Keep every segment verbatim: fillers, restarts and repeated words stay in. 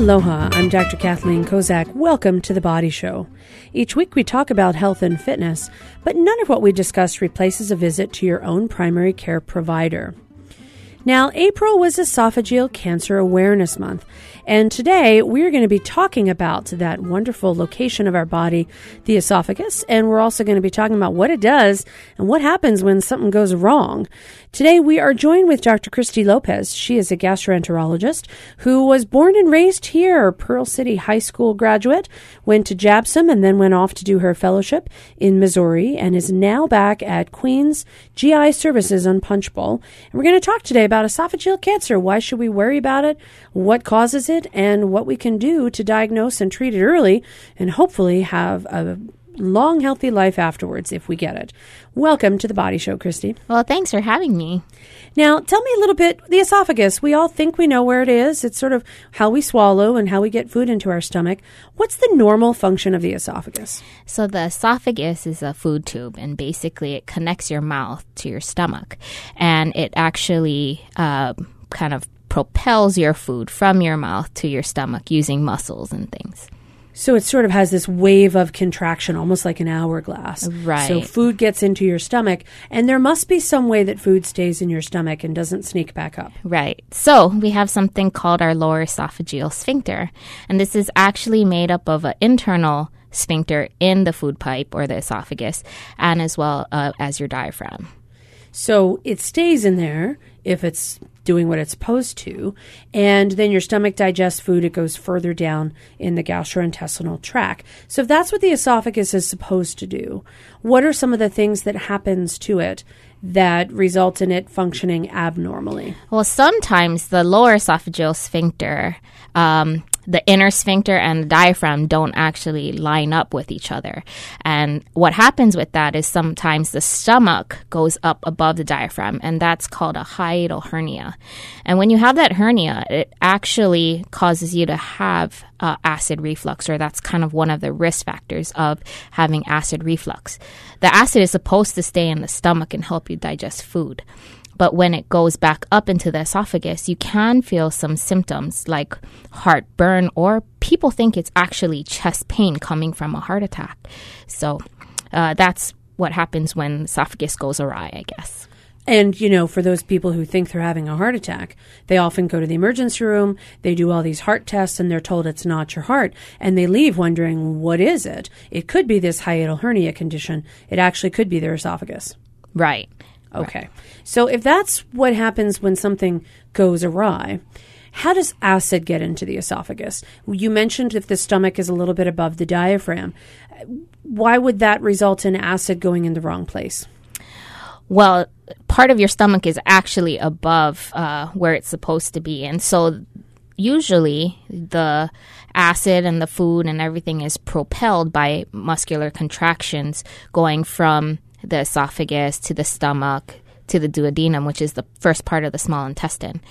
Aloha, I'm Doctor Kathleen Kozak. Welcome to The Body Show. Each week we talk about health and fitness, but none of what we discuss replaces a visit to your own primary care provider. Now, April was Esophageal Cancer Awareness Month, and today we're going to be talking about that wonderful location of our body, the esophagus, and we're also going to be talking about what it does and what happens when something goes wrong. Today we are joined with Doctor Christy Lopez. She is a gastroenterologist who was born and raised here, Pearl City High School graduate, went to JABSOM and then went off to do her fellowship in Missouri, and is now back at Queen's G I Services on Punchbowl. And we're going to talk today about esophageal cancer. Why should we worry about it? What causes it? And what we can do to diagnose and treat it early and hopefully have a long, healthy life afterwards if we get it. Welcome to The Body Show, Christy. Well, thanks for having me. Now, tell me a little bit, the esophagus. We all think we know where it is. It's sort of how we swallow and how we get food into our stomach. What's the normal function of the esophagus? So the esophagus is a food tube, and basically it connects your mouth to your stomach. And it actually uh, kind of propels your food from your mouth to your stomach using muscles and things. So it sort of has this wave of contraction, almost like an hourglass. Right. So food gets into your stomach, and there must be some way that food stays in your stomach and doesn't sneak back up. Right. So we have something called our lower esophageal sphincter, and this is actually made up of an internal sphincter in the food pipe or the esophagus, and as well uh, as your diaphragm. So it stays in there if it's doing what it's supposed to, and then your stomach digests food, it goes further down in the gastrointestinal tract. So if that's what the esophagus is supposed to do, what are some of the things that happens to it that result in it functioning abnormally? Well, sometimes the lower esophageal sphincter, um, the inner sphincter and the diaphragm don't actually line up with each other. And what happens with that is sometimes the stomach goes up above the diaphragm, and that's called a hiatal hernia. And when you have that hernia, it actually causes you to have uh, acid reflux, or that's kind of one of the risk factors of having acid reflux. The acid is supposed to stay in the stomach and help you digest food. But when it goes back up into the esophagus, you can feel some symptoms like heartburn, or people think it's actually chest pain coming from a heart attack. So uh, that's what happens when the esophagus goes awry, I guess. And, you know, for those people who think they're having a heart attack, they often go to the emergency room, they do all these heart tests, and they're told it's not your heart. And they leave wondering, what is it? It could be this hiatal hernia condition. It actually could be their esophagus. Right. Okay. Right. So if that's what happens when something goes awry, how does acid get into the esophagus? You mentioned if the stomach is a little bit above the diaphragm. Why would that result in acid going in the wrong place? Well, part of your stomach is actually above uh, where it's supposed to be. And so usually the acid and the food and everything is propelled by muscular contractions going from the esophagus to the stomach to the duodenum, which is the first part of the small intestine.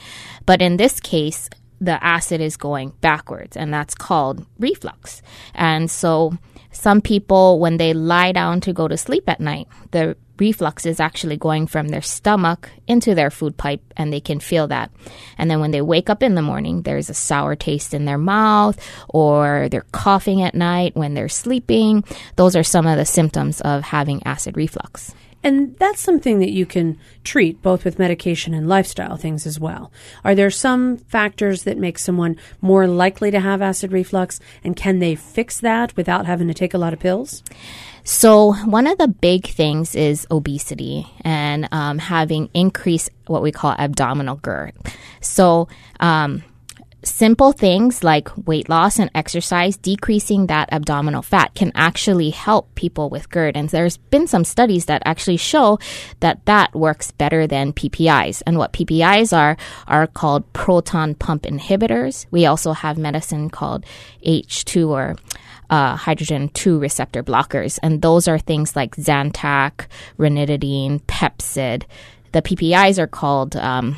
But in this case, the acid is going backwards, and that's called reflux. And so some people, when they lie down to go to sleep at night, the reflux is actually going from their stomach into their food pipe, and they can feel that. And then when they wake up in the morning, there's a sour taste in their mouth, or they're coughing at night when they're sleeping. Those are some of the symptoms of having acid reflux. And that's something that you can treat both with medication and lifestyle things as well. Are there some factors that make someone more likely to have acid reflux, and can they fix that without having to take a lot of pills? So one of the big things is obesity and um, having increased what we call abdominal GERD. So um simple things like weight loss and exercise, decreasing that abdominal fat can actually help people with GERD. And there's been some studies that actually show that that works better than P P Is. And what P P Is are, are called proton pump inhibitors. We also have medicine called H two or uh, hydrogen two receptor blockers. And those are things like Zantac, ranitidine, Pepcid. The P P Is are called... Um,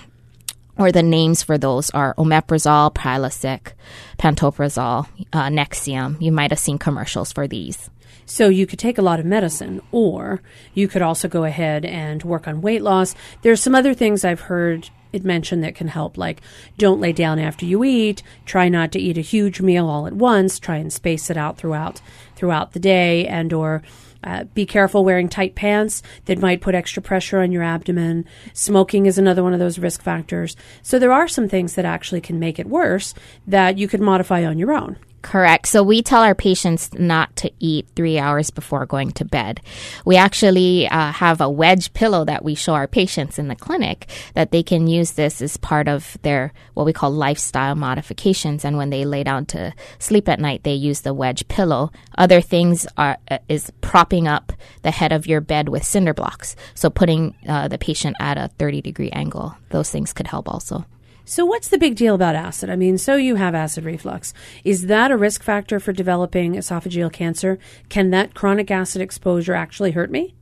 or the names for those are omeprazole, Prilosec, pantoprazole, uh, Nexium. You might have seen commercials for these. So you could take a lot of medicine, or you could also go ahead and work on weight loss. There's some other things I've heard it mentioned that can help, like don't lay down after you eat, try not to eat a huge meal all at once, try and space it out throughout throughout the day, and or uh, be careful wearing tight pants that might put extra pressure on your abdomen. Smoking is another one of those risk factors. So there are some things that actually can make it worse that you could modify on your own. Correct. So we tell our patients not to eat three hours before going to bed. We actually uh, have a wedge pillow that we show our patients in the clinic that they can use this as part of their what we call lifestyle modifications. And when they lay down to sleep at night, they use the wedge pillow. Other things are uh, is propping up the head of your bed with cinder blocks. So putting uh, the patient at a thirty degree angle. Those things could help also. So what's the big deal about acid? I mean, so you have acid reflux. Is that a risk factor for developing esophageal cancer? Can that chronic acid exposure actually hurt me?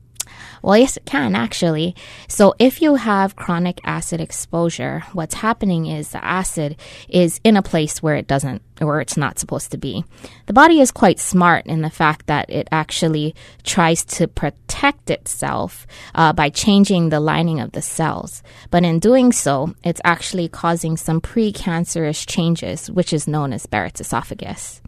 Well, yes, it can actually. So if you have chronic acid exposure, what's happening is the acid is in a place where it doesn't, where it's not supposed to be. The body is quite smart in the fact that it actually tries to protect itself uh, by changing the lining of the cells. But in doing so, it's actually causing some precancerous changes, which is known as Barrett's esophagus.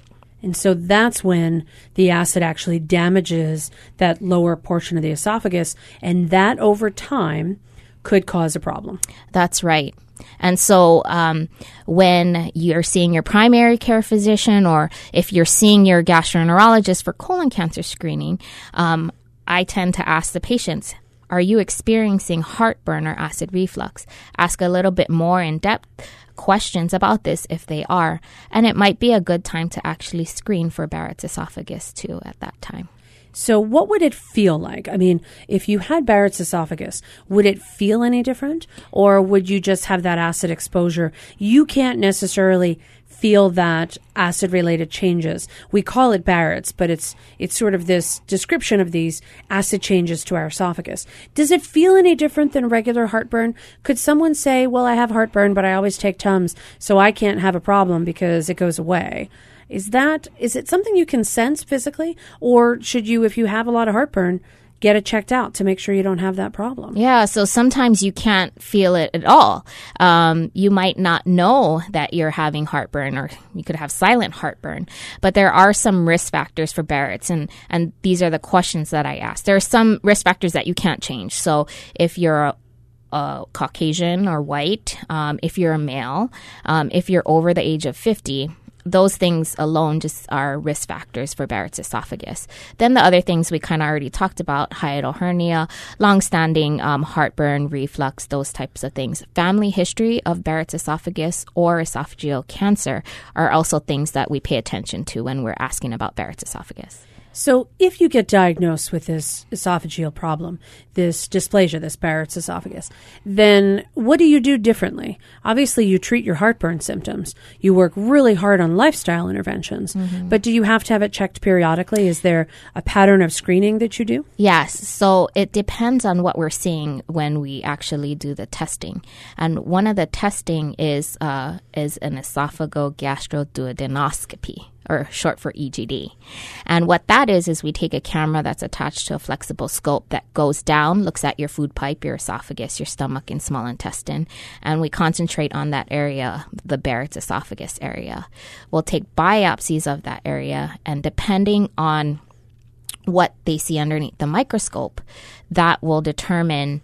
And so that's when the acid actually damages that lower portion of the esophagus, and that over time could cause a problem. That's right. And so um, when you're seeing your primary care physician, or if you're seeing your gastroenterologist for colon cancer screening, um, I tend to ask the patients, are you experiencing heartburn or acid reflux? Ask a little bit more in-depth questions about this if they are, and it might be a good time to actually screen for Barrett's esophagus too at that time. So what would it feel like? I mean, if you had Barrett's esophagus, would it feel any different, or would you just have that acid exposure? You can't necessarily feel that acid-related changes. We call it Barrett's, but it's it's sort of this description of these acid changes to our esophagus. Does it feel any different than regular heartburn? Could someone say, well, I have heartburn, but I always take Tums, so I can't have a problem because it goes away? Is that is it something you can sense physically, or should you, if you have a lot of heartburn, get it checked out to make sure you don't have that problem? Yeah, so sometimes you can't feel it at all. Um, you might not know that you're having heartburn, or you could have silent heartburn. But there are some risk factors for Barrett's, and, and these are the questions that I ask. There are some risk factors that you can't change. So if you're a Uh, Caucasian or white, um, if you're a male, um, if you're over the age of fifty, those things alone just are risk factors for Barrett's esophagus. Then the other things we kind of already talked about, hiatal hernia, longstanding um, heartburn, reflux, those types of things. Family history of Barrett's esophagus or esophageal cancer are also things that we pay attention to when we're asking about Barrett's esophagus. So if you get diagnosed with this esophageal problem, this dysplasia, this Barrett's esophagus, then what do you do differently? Obviously, you treat your heartburn symptoms. You work really hard on lifestyle interventions. Mm-hmm. But do you have to have it checked periodically? Is there a pattern of screening that you do? Yes. So it depends on what we're seeing when we actually do the testing. And one of the testing is, uh, is an esophagogastroduodenoscopy, or short for E G D. And what that is, is we take a camera that's attached to a flexible scope that goes down, looks at your food pipe, your esophagus, your stomach, and small intestine, and we concentrate on that area, the Barrett's esophagus area. We'll take biopsies of that area, and depending on what they see underneath the microscope, that will determine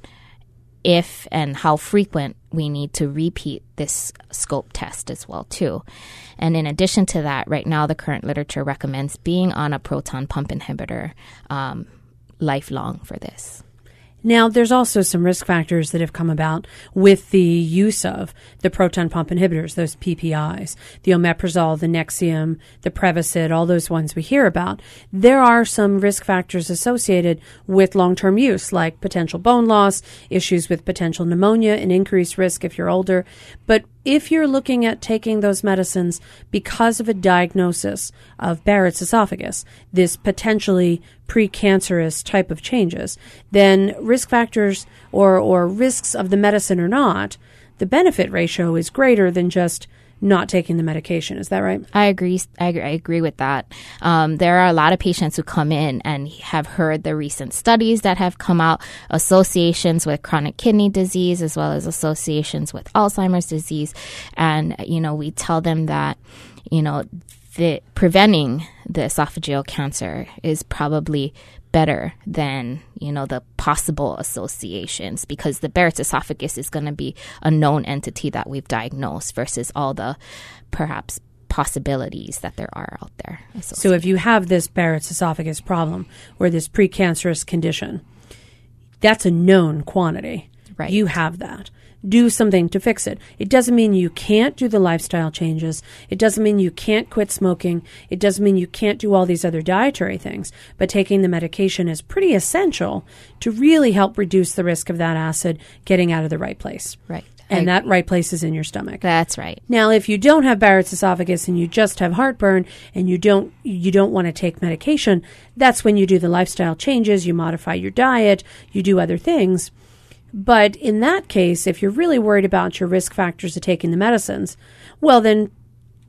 if and how frequent we need to repeat this scope test as well too. And in addition to that, right now the current literature recommends being on a proton pump inhibitor um, lifelong for this. Now, there's also some risk factors that have come about with the use of the proton pump inhibitors, those P P Is, the omeprazole, the Nexium, the Prevacid, all those ones we hear about. There are some risk factors associated with long-term use, like potential bone loss, issues with potential pneumonia, and increased risk if you're older. But if you're looking at taking those medicines because of a diagnosis of Barrett's esophagus, this potentially precancerous type of changes, then risk factors or, or risks of the medicine or not, the benefit ratio is greater than just not taking the medication. Is that right? I agree. I agree, I agree with that. Um, there are a lot of patients who come in and have heard the recent studies that have come out, associations with chronic kidney disease as well as associations with Alzheimer's disease. And, you know, we tell them that, you know, the, preventing the esophageal cancer is probably better than, you know, the possible associations, because the Barrett's esophagus is going to be a known entity that we've diagnosed versus all the perhaps possibilities that there are out there. So if you have this Barrett's esophagus problem or this precancerous condition, that's a known quantity. Right. You have that. Do something to fix it. It doesn't mean you can't do the lifestyle changes. It doesn't mean you can't quit smoking. It doesn't mean you can't do all these other dietary things. But taking the medication is pretty essential to really help reduce the risk of that acid getting out of the right place. Right. And that right place is in your stomach. That's right. Now, if you don't have Barrett's esophagus and you just have heartburn and you don't you don't want to take medication, that's when you do the lifestyle changes, you modify your diet, you do other things. But in that case, if you're really worried about your risk factors of taking the medicines, well, then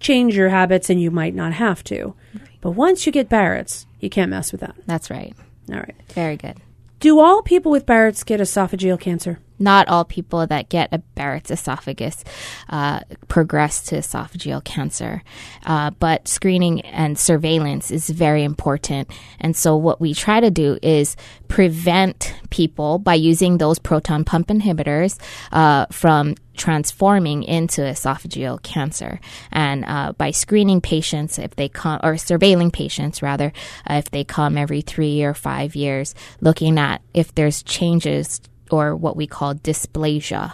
change your habits and you might not have to. Right. But once you get Barrett's, you can't mess with that. That's right. All right. Very good. Do all people with Barrett's get esophageal cancer? Not all people that get a Barrett's esophagus uh, progress to esophageal cancer. Uh, but screening and surveillance is very important. And so what we try to do is prevent people by using those proton pump inhibitors uh, from transforming into esophageal cancer. And uh, by screening patients, if they come, or surveilling patients rather, uh, if they come every three or five years, looking at if there's changes or what we call dysplasia,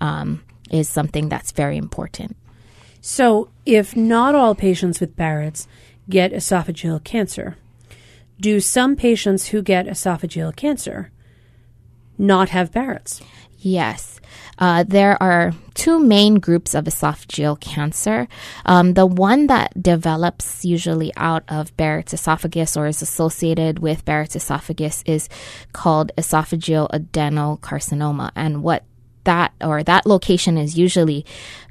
um, is something that's very important. So if not all patients with Barrett's get esophageal cancer, do some patients who get esophageal cancer not have Barrett's? Yes. Uh, there are two main groups of esophageal cancer. Um, the one that develops usually out of Barrett's esophagus or is associated with Barrett's esophagus is called esophageal adenocarcinoma. And what that, or that location is usually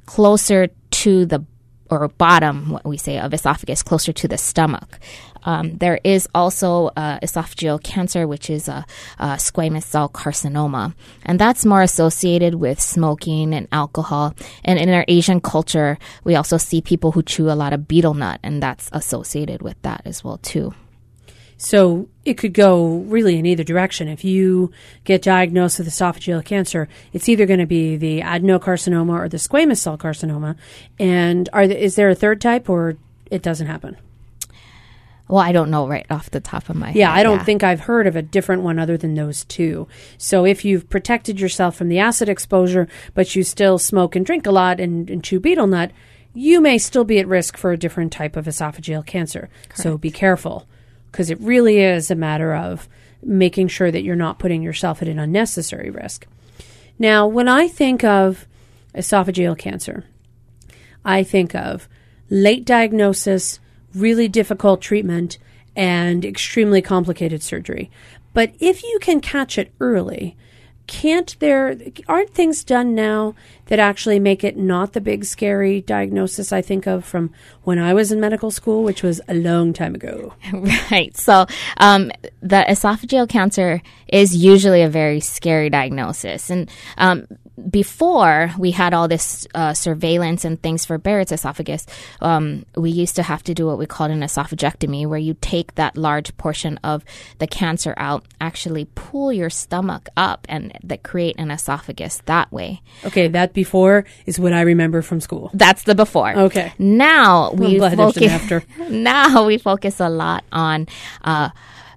closer to the or bottom, what we say, of esophagus, closer to the stomach. Um, there is also uh, esophageal cancer, which is a, a squamous cell carcinoma. And that's more associated with smoking and alcohol. And in our Asian culture, we also see people who chew a lot of betel nut, and that's associated with that as well, too. So it could go really in either direction. If you get diagnosed with esophageal cancer, it's either going to be the adenocarcinoma or the squamous cell carcinoma. And are the, is there a third type, or it doesn't happen? Well, I don't know right off the top of my head. Yeah, I don't yeah. think I've heard of a different one other than those two. So if you've protected yourself from the acid exposure, but you still smoke and drink a lot and, and chew betel nut, you may still be at risk for a different type of esophageal cancer. Correct. So be careful, because it really is a matter of making sure that you're not putting yourself at an unnecessary risk. Now, when I think of esophageal cancer, I think of late diagnosis, really difficult treatment, and extremely complicated surgery. But if you can catch it early, can't there, aren't things done now that actually make it not the big scary diagnosis I think of from when I was in medical school, which was a long time ago? Right. So um, the esophageal cancer is usually a very scary diagnosis. And um, before we had all this uh, surveillance and things for Barrett's esophagus, um, we used to have to do what we called an esophagectomy, where you take that large portion of the cancer out, actually pull your stomach up, and that create an esophagus that way. Okay, that before is what I remember from school. That's the before. Okay. Now we focus, after. Now we focus a lot on uh,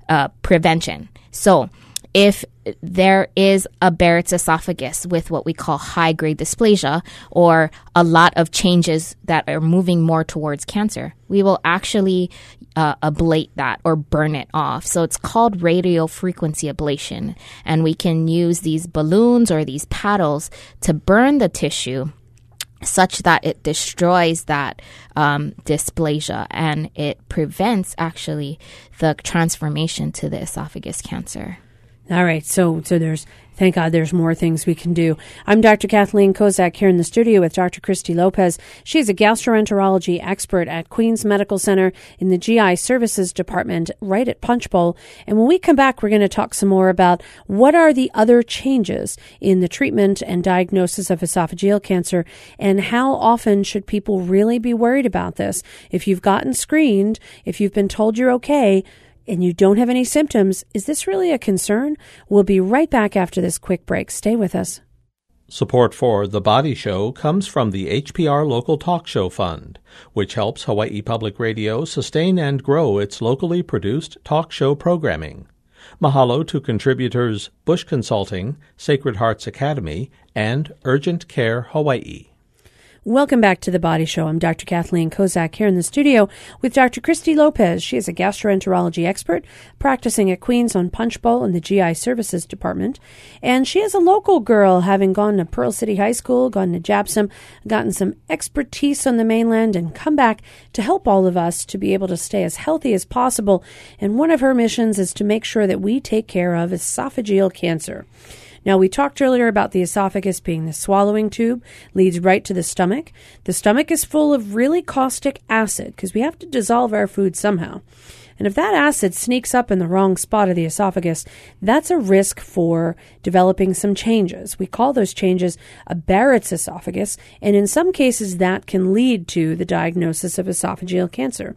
uh, prevention. So if there is a Barrett's esophagus with what we call high-grade dysplasia, or a lot of changes that are moving more towards cancer, we will actually uh, ablate that or burn it off. So it's called radiofrequency ablation. And we can use these balloons or these paddles to burn the tissue such that it destroys that um, dysplasia, and it prevents actually the transformation to the esophagus cancer. All right. So, so there's, thank God there's more things we can do. I'm Doctor Kathleen Kozak here in the studio with Doctor Christy Lopez. She's a gastroenterology expert at Queen's Medical Center in the G I Services Department right at Punch Bowl. And when we come back, we're going to talk some more about what are the other changes in the treatment and diagnosis of esophageal cancer, and how often should people really be worried about this? If you've gotten screened, if you've been told you're okay, and you don't have any symptoms, is this really a concern? We'll be right back after this quick break. Stay with us. Support for The Body Show comes from the H P R Local Talk Show Fund, which helps Hawaii Public Radio sustain and grow its locally produced talk show programming. Mahalo to contributors Bush Consulting, Sacred Hearts Academy, and Urgent Care Hawaii. Welcome back to The Body Show. I'm Doctor Kathleen Kozak here in the studio with Doctor Christy Lopez. She is a gastroenterology expert practicing at Queens on Punch Bowl in the G I Services Department. And she is a local girl, having gone to Pearl City High School, gone to JABSOM, gotten some expertise on the mainland, and come back to help all of us to be able to stay as healthy as possible. And one of her missions is to make sure that we take care of esophageal cancer. Now, we talked earlier about the esophagus being the swallowing tube, leads right to the stomach. The stomach is full of really caustic acid because we have to dissolve our food somehow. And if that acid sneaks up in the wrong spot of the esophagus, that's a risk for developing some changes. We call those changes a Barrett's esophagus, and in some cases that can lead to the diagnosis of esophageal cancer.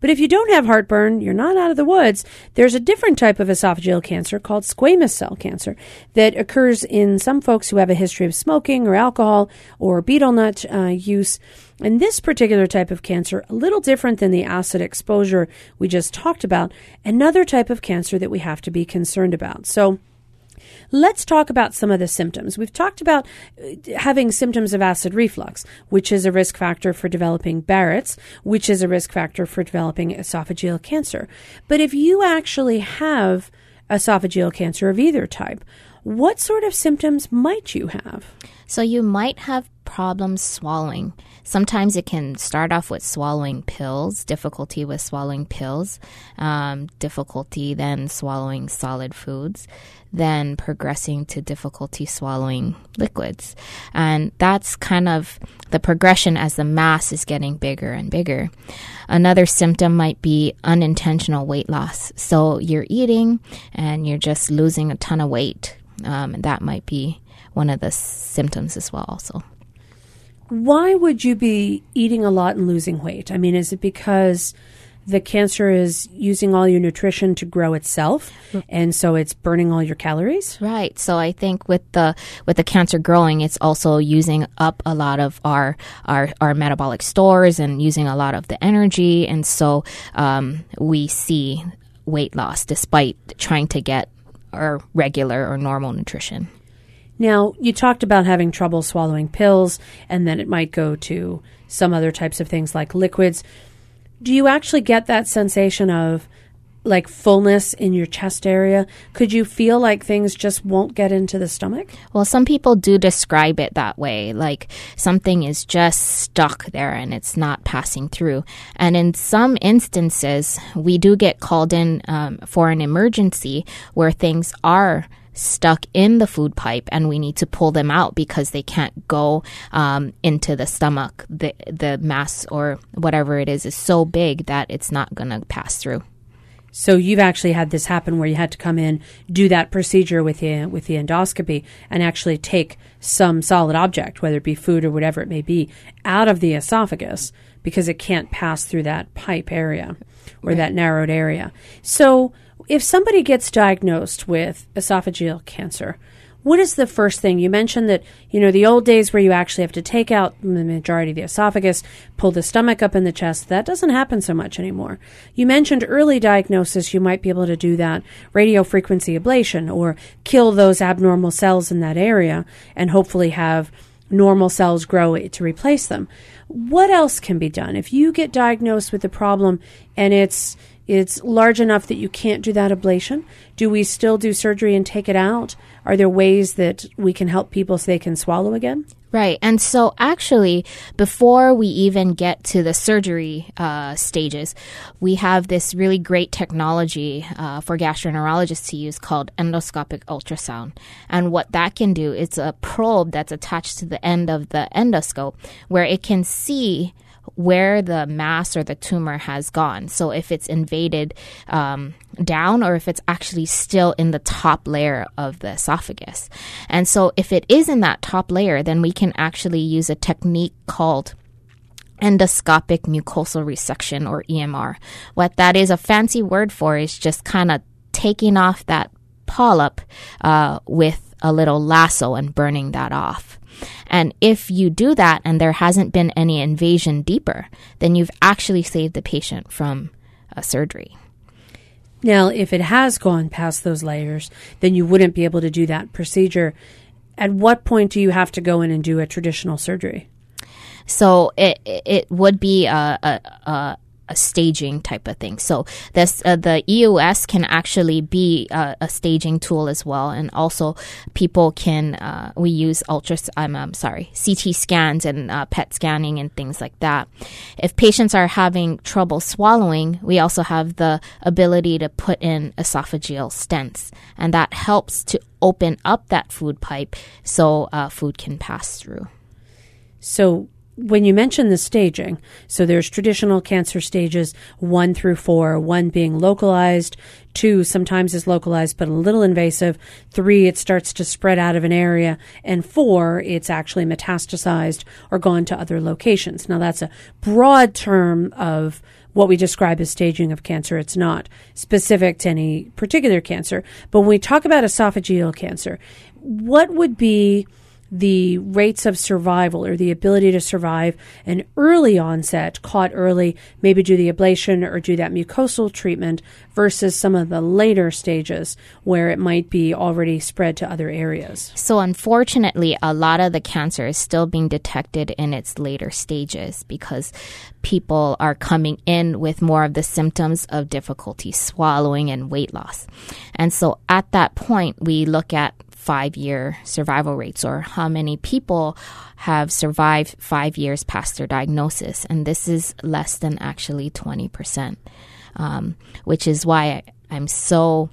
But if you don't have heartburn, you're not out of the woods. There's a different type of esophageal cancer called squamous cell cancer that occurs in some folks who have a history of smoking or alcohol or betel nut uh, use. And this particular type of cancer, a little different than the acid exposure we just talked about, another type of cancer that we have to be concerned about. So let's talk about some of the symptoms. We've talked about having symptoms of acid reflux, which is a risk factor for developing Barrett's, which is a risk factor for developing esophageal cancer. But if you actually have esophageal cancer of either type, what sort of symptoms might you have? So you might have problems swallowing. Sometimes it can start off with swallowing pills, difficulty with swallowing pills, um, difficulty then swallowing solid foods, then progressing to difficulty swallowing liquids. And that's kind of the progression as the mass is getting bigger and bigger. Another symptom might be unintentional weight loss. So you're eating and you're just losing a ton of weight. Um, and that might be one of the symptoms as well also. Why would you be eating a lot and losing weight? I mean, is it because the cancer is using all your nutrition to grow itself, and so it's burning all your calories? Right. So I think with the with the cancer growing, it's also using up a lot of our our, our metabolic stores and using a lot of the energy, and so um, we see weight loss despite trying to get our regular or normal nutrition. Now, you talked about having trouble swallowing pills, and then it might go to some other types of things like liquids. Do you actually get that sensation of like fullness in your chest area? Could you feel like things just won't get into the stomach? Well, some people do describe it that way, like something is just stuck there and it's not passing through. And in some instances, we do get called in um, for an emergency where things are stuck in the food pipe and we need to pull them out because they can't go um, into the stomach. The, the mass or whatever it is is so big that it's not going to pass through. So you've actually had this happen where you had to come in, do that procedure with the, with the endoscopy, and actually take some solid object, whether it be food or whatever it may be, out of the esophagus because it can't pass through that pipe area or right. that narrowed area. So if somebody gets diagnosed with esophageal cancer, what is the first thing? You mentioned that, you know, the old days where you actually have to take out the majority of the esophagus, pull the stomach up in the chest, that doesn't happen so much anymore. You mentioned early diagnosis, you might be able to do that radiofrequency ablation or kill those abnormal cells in that area and hopefully have normal cells grow to replace them. What else can be done? If you get diagnosed with the problem and it's It's large enough that you can't do that ablation. Do we still do surgery and take it out? Are there ways that we can help people so they can swallow again? Right. And so actually, before we even get to the surgery uh, stages, we have this really great technology uh, for gastroenterologists to use called endoscopic ultrasound. And what that can do, it's a probe that's attached to the end of the endoscope where it can see where the mass or the tumor has gone. So if it's invaded um, down or if it's actually still in the top layer of the esophagus. And so if it is in that top layer, then we can actually use a technique called endoscopic mucosal resection, or E M R. What that is a fancy word for is just kind of taking off that polyp uh, with a little lasso and burning that off. And if you do that and there hasn't been any invasion deeper, then you've actually saved the patient from a surgery. Now, if it has gone past those layers, then you wouldn't be able to do that procedure. At what point do you have to go in and do a traditional surgery? So it it would be a... a, a A staging type of thing. So this uh, the E O S can actually be uh, a staging tool as well, and also people can uh, we use ultra I'm, I'm sorry C T scans and uh, P E T scanning and things like that. If patients are having trouble swallowing, we also have the ability to put in esophageal stents, and that helps to open up that food pipe so uh, food can pass through. So when you mention the staging, so there's traditional cancer stages one through four, one being localized, two sometimes is localized but a little invasive, three it starts to spread out of an area, and four it's actually metastasized or gone to other locations. Now that's a broad term of what we describe as staging of cancer. It's not specific to any particular cancer. But when we talk about esophageal cancer, what would be the rates of survival or the ability to survive an early onset, caught early, maybe do the ablation or do that mucosal treatment versus some of the later stages where it might be already spread to other areas? So unfortunately, a lot of the cancer is still being detected in its later stages because people are coming in with more of the symptoms of difficulty swallowing and weight loss. And so at that point, we look at five-year survival rates, or how many people have survived five years past their diagnosis. And this is less than actually twenty percent, um, which is why I'm so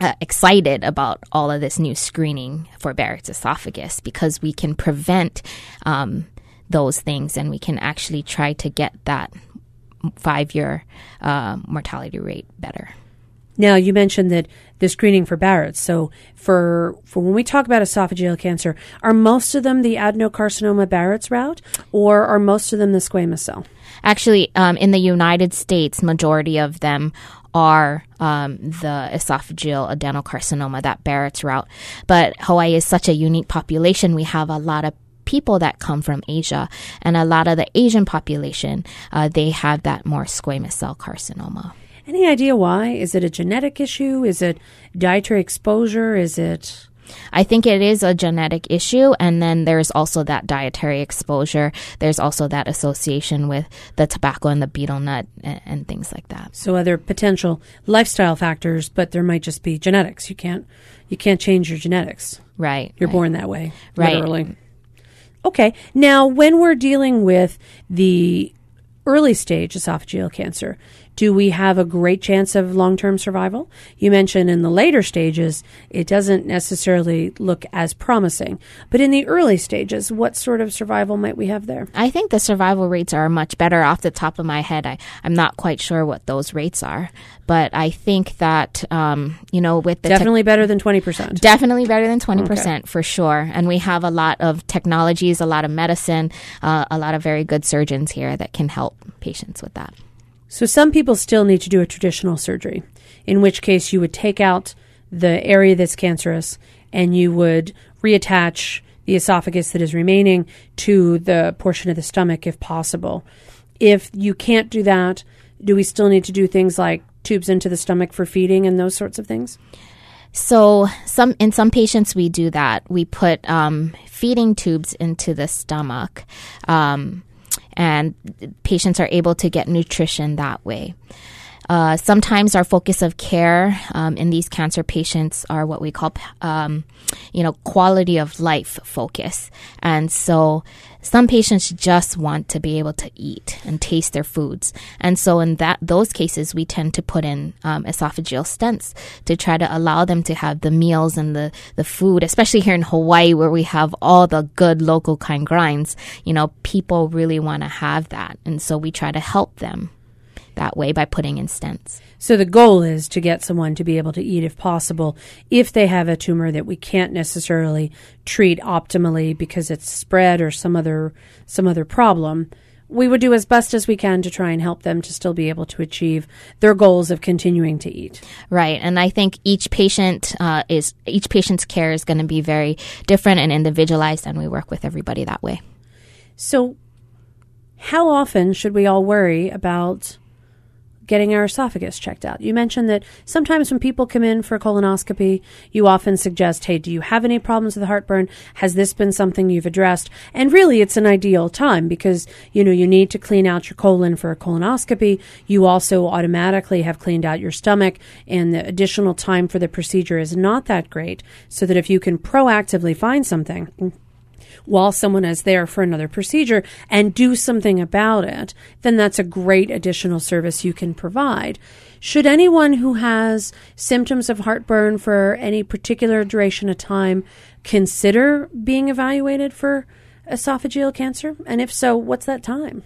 uh, excited about all of this new screening for Barrett's esophagus, because we can prevent um, those things, and we can actually try to get that five-year uh, mortality rate better. Now, you mentioned that the screening for Barrett's. So for for when we talk about esophageal cancer, are most of them the adenocarcinoma Barrett's route, or are most of them the squamous cell? Actually, um, in the United States, majority of them are um, the esophageal adenocarcinoma, that Barrett's route. But Hawaii is such a unique population. We have a lot of people that come from Asia, and a lot of the Asian population, uh, they have that more squamous cell carcinoma. Any idea why? Is it a genetic issue? Is it dietary exposure? Is it? I think it is a genetic issue. And then there's also that dietary exposure. There's also that association with the tobacco and the betel nut and, and things like that. So other potential lifestyle factors, but there might just be genetics. You can't you can't change your genetics. Right. You're right. Born that way. Right. Literally. Okay. Now, when we're dealing with the early stage esophageal cancer, do we have a great chance of long-term survival? You mentioned in the later stages, it doesn't necessarily look as promising. But in the early stages, what sort of survival might we have there? I think the survival rates are much better. Off the top of my head, I, I'm not quite sure what those rates are. But I think that, um, you know, with the... Definitely te- better than twenty percent. Definitely better than twenty percent, okay. For sure. And we have a lot of technologies, a lot of medicine, uh, a lot of very good surgeons here that can help patients with that. So some people still need to do a traditional surgery, in which case you would take out the area that's cancerous and you would reattach the esophagus that is remaining to the portion of the stomach if possible. If you can't do that, do we still need to do things like tubes into the stomach for feeding and those sorts of things? So some in some patients we do that. We put um, feeding tubes into the stomach, um, and patients are able to get nutrition that way. Uh, sometimes our focus of care um, in these cancer patients are what we call, um, you know, quality of life focus. And so some patients just want to be able to eat and taste their foods. And so in that those cases, we tend to put in um, esophageal stents to try to allow them to have the meals and the, the food, especially here in Hawaii where we have all the good local kind grinds. You know, people really want to have that. And so we try to help them that way by putting in stents. So the goal is to get someone to be able to eat if possible, if they have a tumor that we can't necessarily treat optimally because it's spread or some other some other problem. We would do as best as we can to try and help them to still be able to achieve their goals of continuing to eat. Right. And I think each patient uh, is each patient's care is going to be very different and individualized, and we work with everybody that way. So how often should we all worry about getting our esophagus checked out? You mentioned that sometimes when people come in for a colonoscopy, you often suggest, hey, do you have any problems with the heartburn? Has this been something you've addressed? And really, it's an ideal time because, you know, you need to clean out your colon for a colonoscopy. You also automatically have cleaned out your stomach, and the additional time for the procedure is not that great, so that if you can proactively find something while someone is there for another procedure and do something about it, then that's a great additional service you can provide. Should anyone who has symptoms of heartburn for any particular duration of time consider being evaluated for esophageal cancer? And if so, what's that time?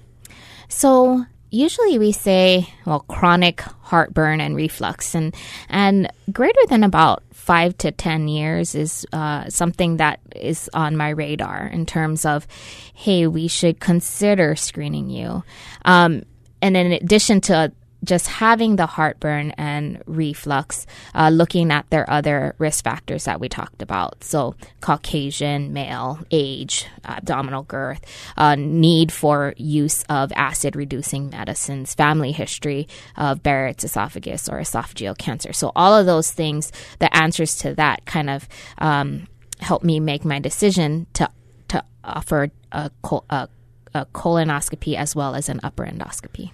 So usually we say, well, chronic heartburn and reflux, and and greater than about five to ten years is uh, something that is on my radar in terms of, hey, we should consider screening you. Um, and in addition to just having the heartburn and reflux, uh, looking at their other risk factors that we talked about. So Caucasian, male, age, abdominal girth, uh, need for use of acid-reducing medicines, family history of Barrett's esophagus or esophageal cancer. So all of those things, the answers to that kind of um, help me make my decision to to offer a, col- a, a colonoscopy as well as an upper endoscopy.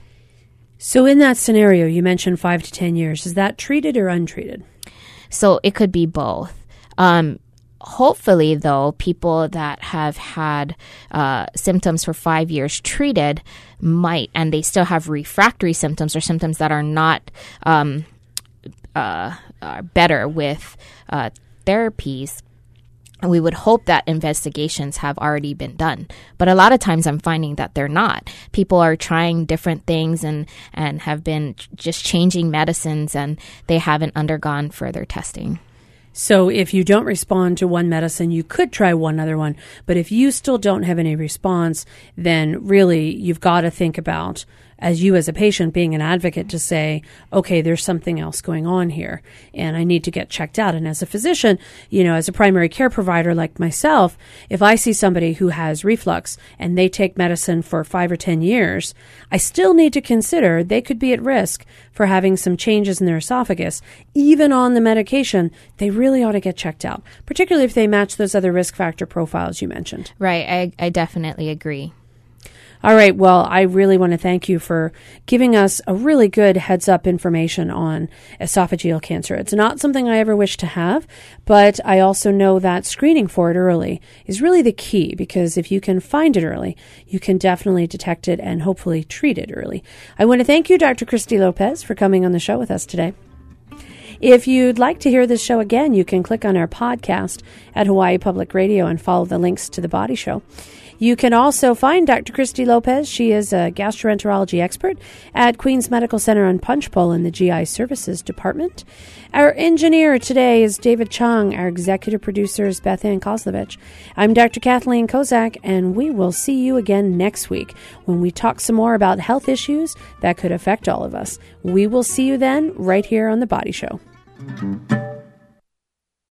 So in that scenario, you mentioned five to ten years. Is that treated or untreated? So it could be both. Um, hopefully, though, people that have had uh, symptoms for five years treated might, and they still have refractory symptoms or symptoms that are not um, uh, are better with uh, therapies. And we would hope that investigations have already been done. But a lot of times I'm finding that they're not. People are trying different things and, and have been just changing medicines, and they haven't undergone further testing. So if you don't respond to one medicine, you could try one other one. But if you still don't have any response, then really you've got to think about, as you as a patient being an advocate, to say, okay, there's something else going on here and I need to get checked out. And as a physician, you know, as a primary care provider like myself, if I see somebody who has reflux and they take medicine for five or ten years, I still need to consider they could be at risk for having some changes in their esophagus. Even on the medication, they really ought to get checked out, particularly if they match those other risk factor profiles you mentioned. Right. I, I definitely agree. All right. Well, I really want to thank you for giving us a really good heads up information on esophageal cancer. It's not something I ever wish to have, but I also know that screening for it early is really the key, because if you can find it early, you can definitely detect it and hopefully treat it early. I want to thank you, Doctor Christy Lopez, for coming on the show with us today. If you'd like to hear this show again, you can click on our podcast at Hawaii Public Radio and follow the links to The Body Show. You can also find Doctor Christy Lopez. She is a gastroenterology expert at Queen's Medical Center on Punchbowl in the G I Services Department. Our engineer today is David Chung. Our executive producer is Beth Ann Kozlovich. I'm Doctor Kathleen Kozak, and we will see you again next week when we talk some more about health issues that could affect all of us. We will see you then right here on The Body Show.